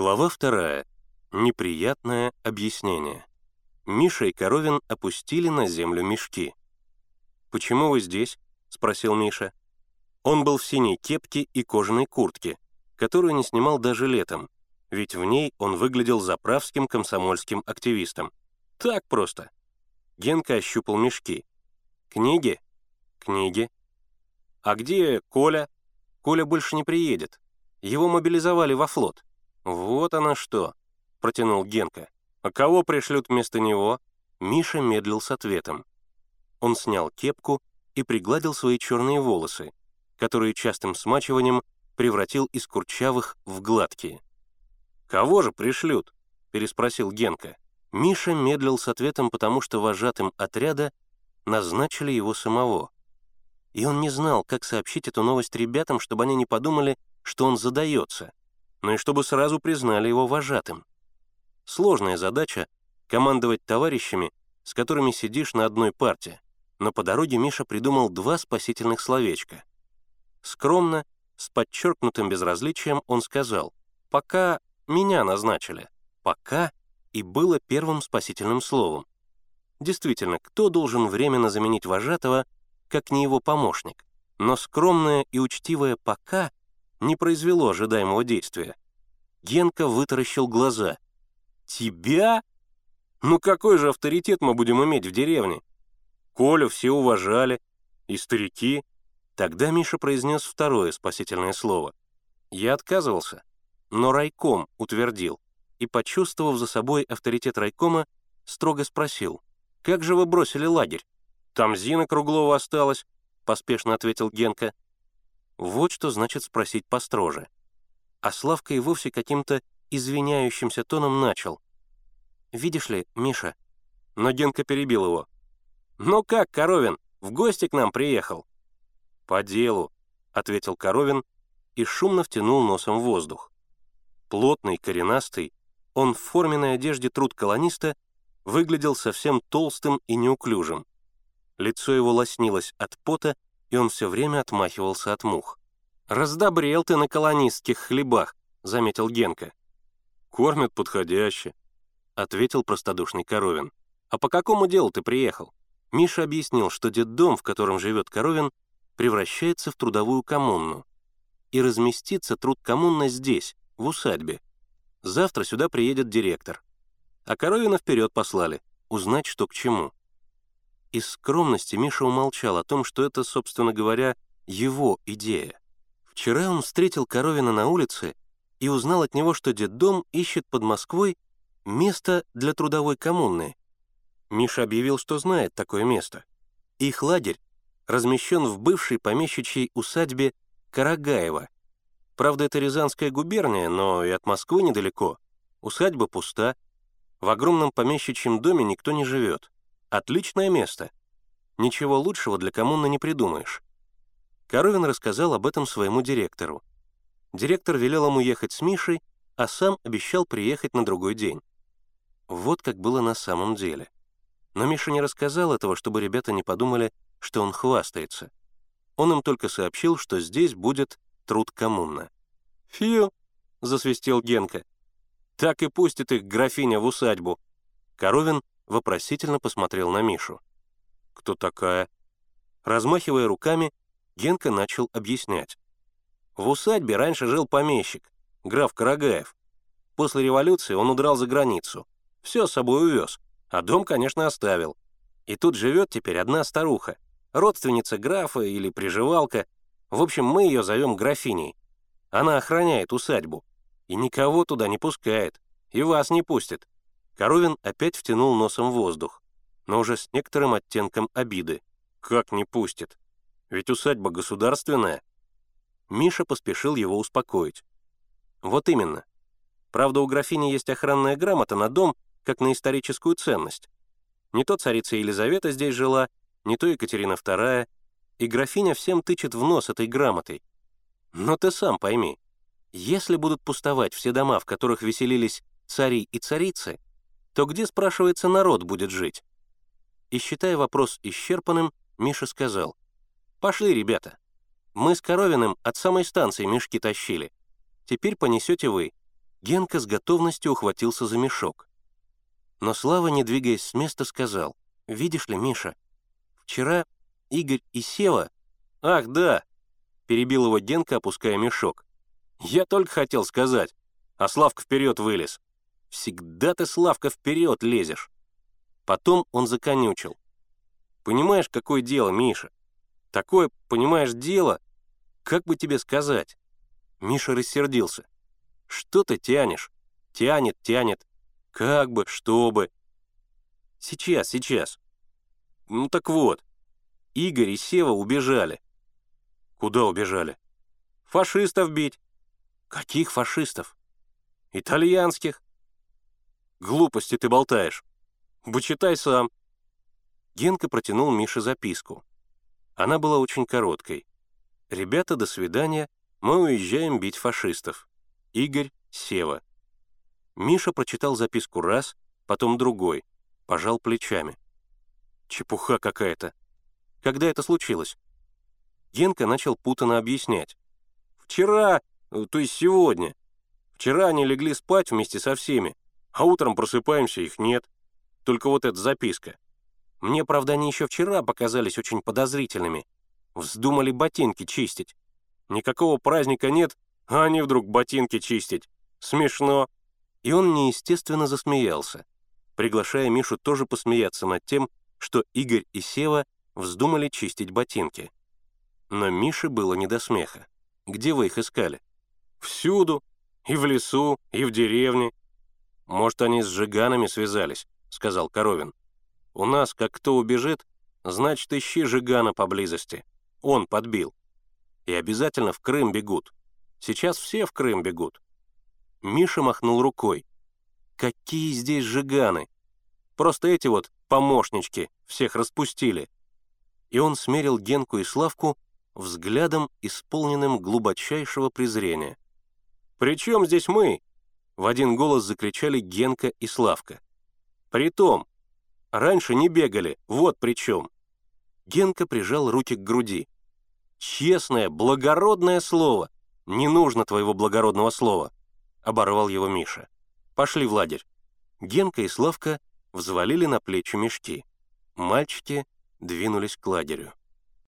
Глава 2. Неприятное объяснение. Миша и Коровин опустили на землю мешки. «Почему вы здесь?» — спросил Миша. Он был в синей кепке и кожаной куртке, которую не снимал даже летом, ведь в ней он выглядел заправским комсомольским активистом. Так просто. Генка ощупал мешки. «Книги?» «Книги». «А где Коля?» «Коля больше не приедет. Его мобилизовали во флот». «Вот она что!» — протянул Генка. «А кого пришлют вместо него?» Миша медлил с ответом. Он снял кепку и пригладил свои черные волосы, которые частым смачиванием превратил из курчавых в гладкие. «Кого же пришлют?» — переспросил Генка. Миша медлил с ответом, потому что вожатым отряда назначили его самого. И он не знал, как сообщить эту новость ребятам, чтобы они не подумали, что он задается, но и чтобы сразу признали его вожатым. Сложная задача — командовать товарищами, с которыми сидишь на одной парте, но по дороге Миша придумал два спасительных словечка. Скромно, с подчеркнутым безразличием он сказал: «Пока меня назначили». «Пока» и было первым спасительным словом. Действительно, кто должен временно заменить вожатого, как не его помощник? Но скромное и учтивое «пока» не произвело ожидаемого действия. Генка вытаращил глаза. «Тебя? Ну какой же авторитет мы будем иметь в деревне? Колю все уважали, и старики». Тогда Миша произнес второе спасительное слово. «Я отказывался, но райком утвердил», и, почувствовав за собой авторитет райкома, строго спросил: «Как же вы бросили лагерь?» «Там Зина Круглова осталась», — поспешно ответил Генка. Вот что значит спросить построже. А Славка и вовсе каким-то извиняющимся тоном начал: «Видишь ли, Миша...» Но Генка перебил его. «Ну как, Коровин, в гости к нам приехал?» «По делу», — ответил Коровин и шумно втянул носом в воздух. Плотный, коренастый, он в форменной одежде труд колониста выглядел совсем толстым и неуклюжим. Лицо его лоснилось от пота, и он все время отмахивался от мух. «Раздобрел ты на колонистских хлебах», — заметил Генка. «Кормят подходяще», — ответил простодушный Коровин. «А по какому делу ты приехал?» Миша объяснил, что детдом, в котором живет Коровин, превращается в трудовую коммуну. И разместится труд коммуна здесь, в усадьбе. Завтра сюда приедет директор. А Коровина вперед послали, узнать, что к чему. Из скромности Миша умолчал о том, что это, собственно говоря, его идея. Вчера он встретил Коровина на улице и узнал от него, что детдом ищет под Москвой место для трудовой коммуны. Миша объявил, что знает такое место. Их лагерь размещен в бывшей помещичьей усадьбе Карагаева. Правда, это Рязанская губерния, но и от Москвы недалеко. Усадьба пуста, в огромном помещичьем доме никто не живет. Отличное место. Ничего лучшего для коммуны не придумаешь. Коровин рассказал об этом своему директору. Директор велел ему ехать с Мишей, а сам обещал приехать на другой день. Вот как было на самом деле. Но Миша не рассказал этого, чтобы ребята не подумали, что он хвастается. Он им только сообщил, что здесь будет труд коммуна. «Фью!» — засвистел Генка. «Так и пустит их графиня в усадьбу». Коровин вопросительно посмотрел на Мишу. «Кто такая?» Размахивая руками, Генка начал объяснять. «В усадьбе раньше жил помещик, граф Карагаев. После революции он удрал за границу. Все с собой увез, а дом, конечно, оставил. И тут живет теперь одна старуха, родственница графа или приживалка. В общем, мы ее зовем графиней. Она охраняет усадьбу и никого туда не пускает, и вас не пустит». Коровин опять втянул носом в воздух, но уже с некоторым оттенком обиды. «Как не пустит? Ведь усадьба государственная». Миша поспешил его успокоить. «Вот именно. Правда, у графини есть охранная грамота на дом, как на историческую ценность. Не то царица Елизавета здесь жила, не то Екатерина II, и графиня всем тычет в нос этой грамотой. Но ты сам пойми, если будут пустовать все дома, в которых веселились цари и царицы, то где, спрашивается, народ будет жить?» И, считая вопрос исчерпанным, Миша сказал: «Пошли, ребята. Мы с Коровиным от самой станции мешки тащили. Теперь понесете вы. Генка с готовностью ухватился за мешок. Но Слава, не двигаясь с места, сказал: «Видишь ли, Миша, вчера Игорь и Сева...» «Ах, да!» — перебил его Генка, опуская мешок. «Я только хотел сказать, а Славка вперед вылез. Всегда ты, Славка, вперед лезешь!» Потом он законючил: «Понимаешь, какое дело, Миша? Такое, понимаешь, дело, как бы тебе сказать?» Миша рассердился: «Что ты тянешь? Тянет. Как бы, что бы. Сейчас. Ну так вот, Игорь и Сева убежали». «Куда убежали?» «Фашистов бить». «Каких фашистов?» «Итальянских». «Глупости ты болтаешь. Почитай сам». Генка протянул Мише записку. Она была очень короткой. «Ребята, до свидания. Мы уезжаем бить фашистов. Игорь, Сева». Миша прочитал записку раз, потом другой, пожал плечами. «Чепуха какая-то. Когда это случилось?» Генка начал путанно объяснять. «Вчера, то есть сегодня. Вчера они легли спать вместе со всеми, а утром просыпаемся, их нет. Только вот эта записка. Мне, правда, они еще вчера показались очень подозрительными. Вздумали ботинки чистить. Никакого праздника нет, а они вдруг ботинки чистить. Смешно». И он неестественно засмеялся, приглашая Мишу тоже посмеяться над тем, что Игорь и Сева вздумали чистить ботинки. Но Мише было не до смеха. «Где вы их искали?» «Всюду. И в лесу, и в деревне». «Может, они с жиганами связались», — сказал Коровин. «У нас, как кто убежит, значит, ищи жигана поблизости. Он подбил. И обязательно в Крым бегут. Сейчас все в Крым бегут». Миша махнул рукой. «Какие здесь жиганы? Просто эти вот помощнички всех распустили». И он смерил Генку и Славку взглядом, исполненным глубочайшего презрения. «При чем здесь мы?» — в один голос закричали Генка и Славка. «Притом, раньше не бегали, вот при чем». Генка прижал руки к груди. «Честное, благородное слово! Не нужно твоего благородного слова!» — оборвал его Миша. «Пошли в лагерь». Генка и Славка взвалили на плечи мешки. Мальчики двинулись к лагерю.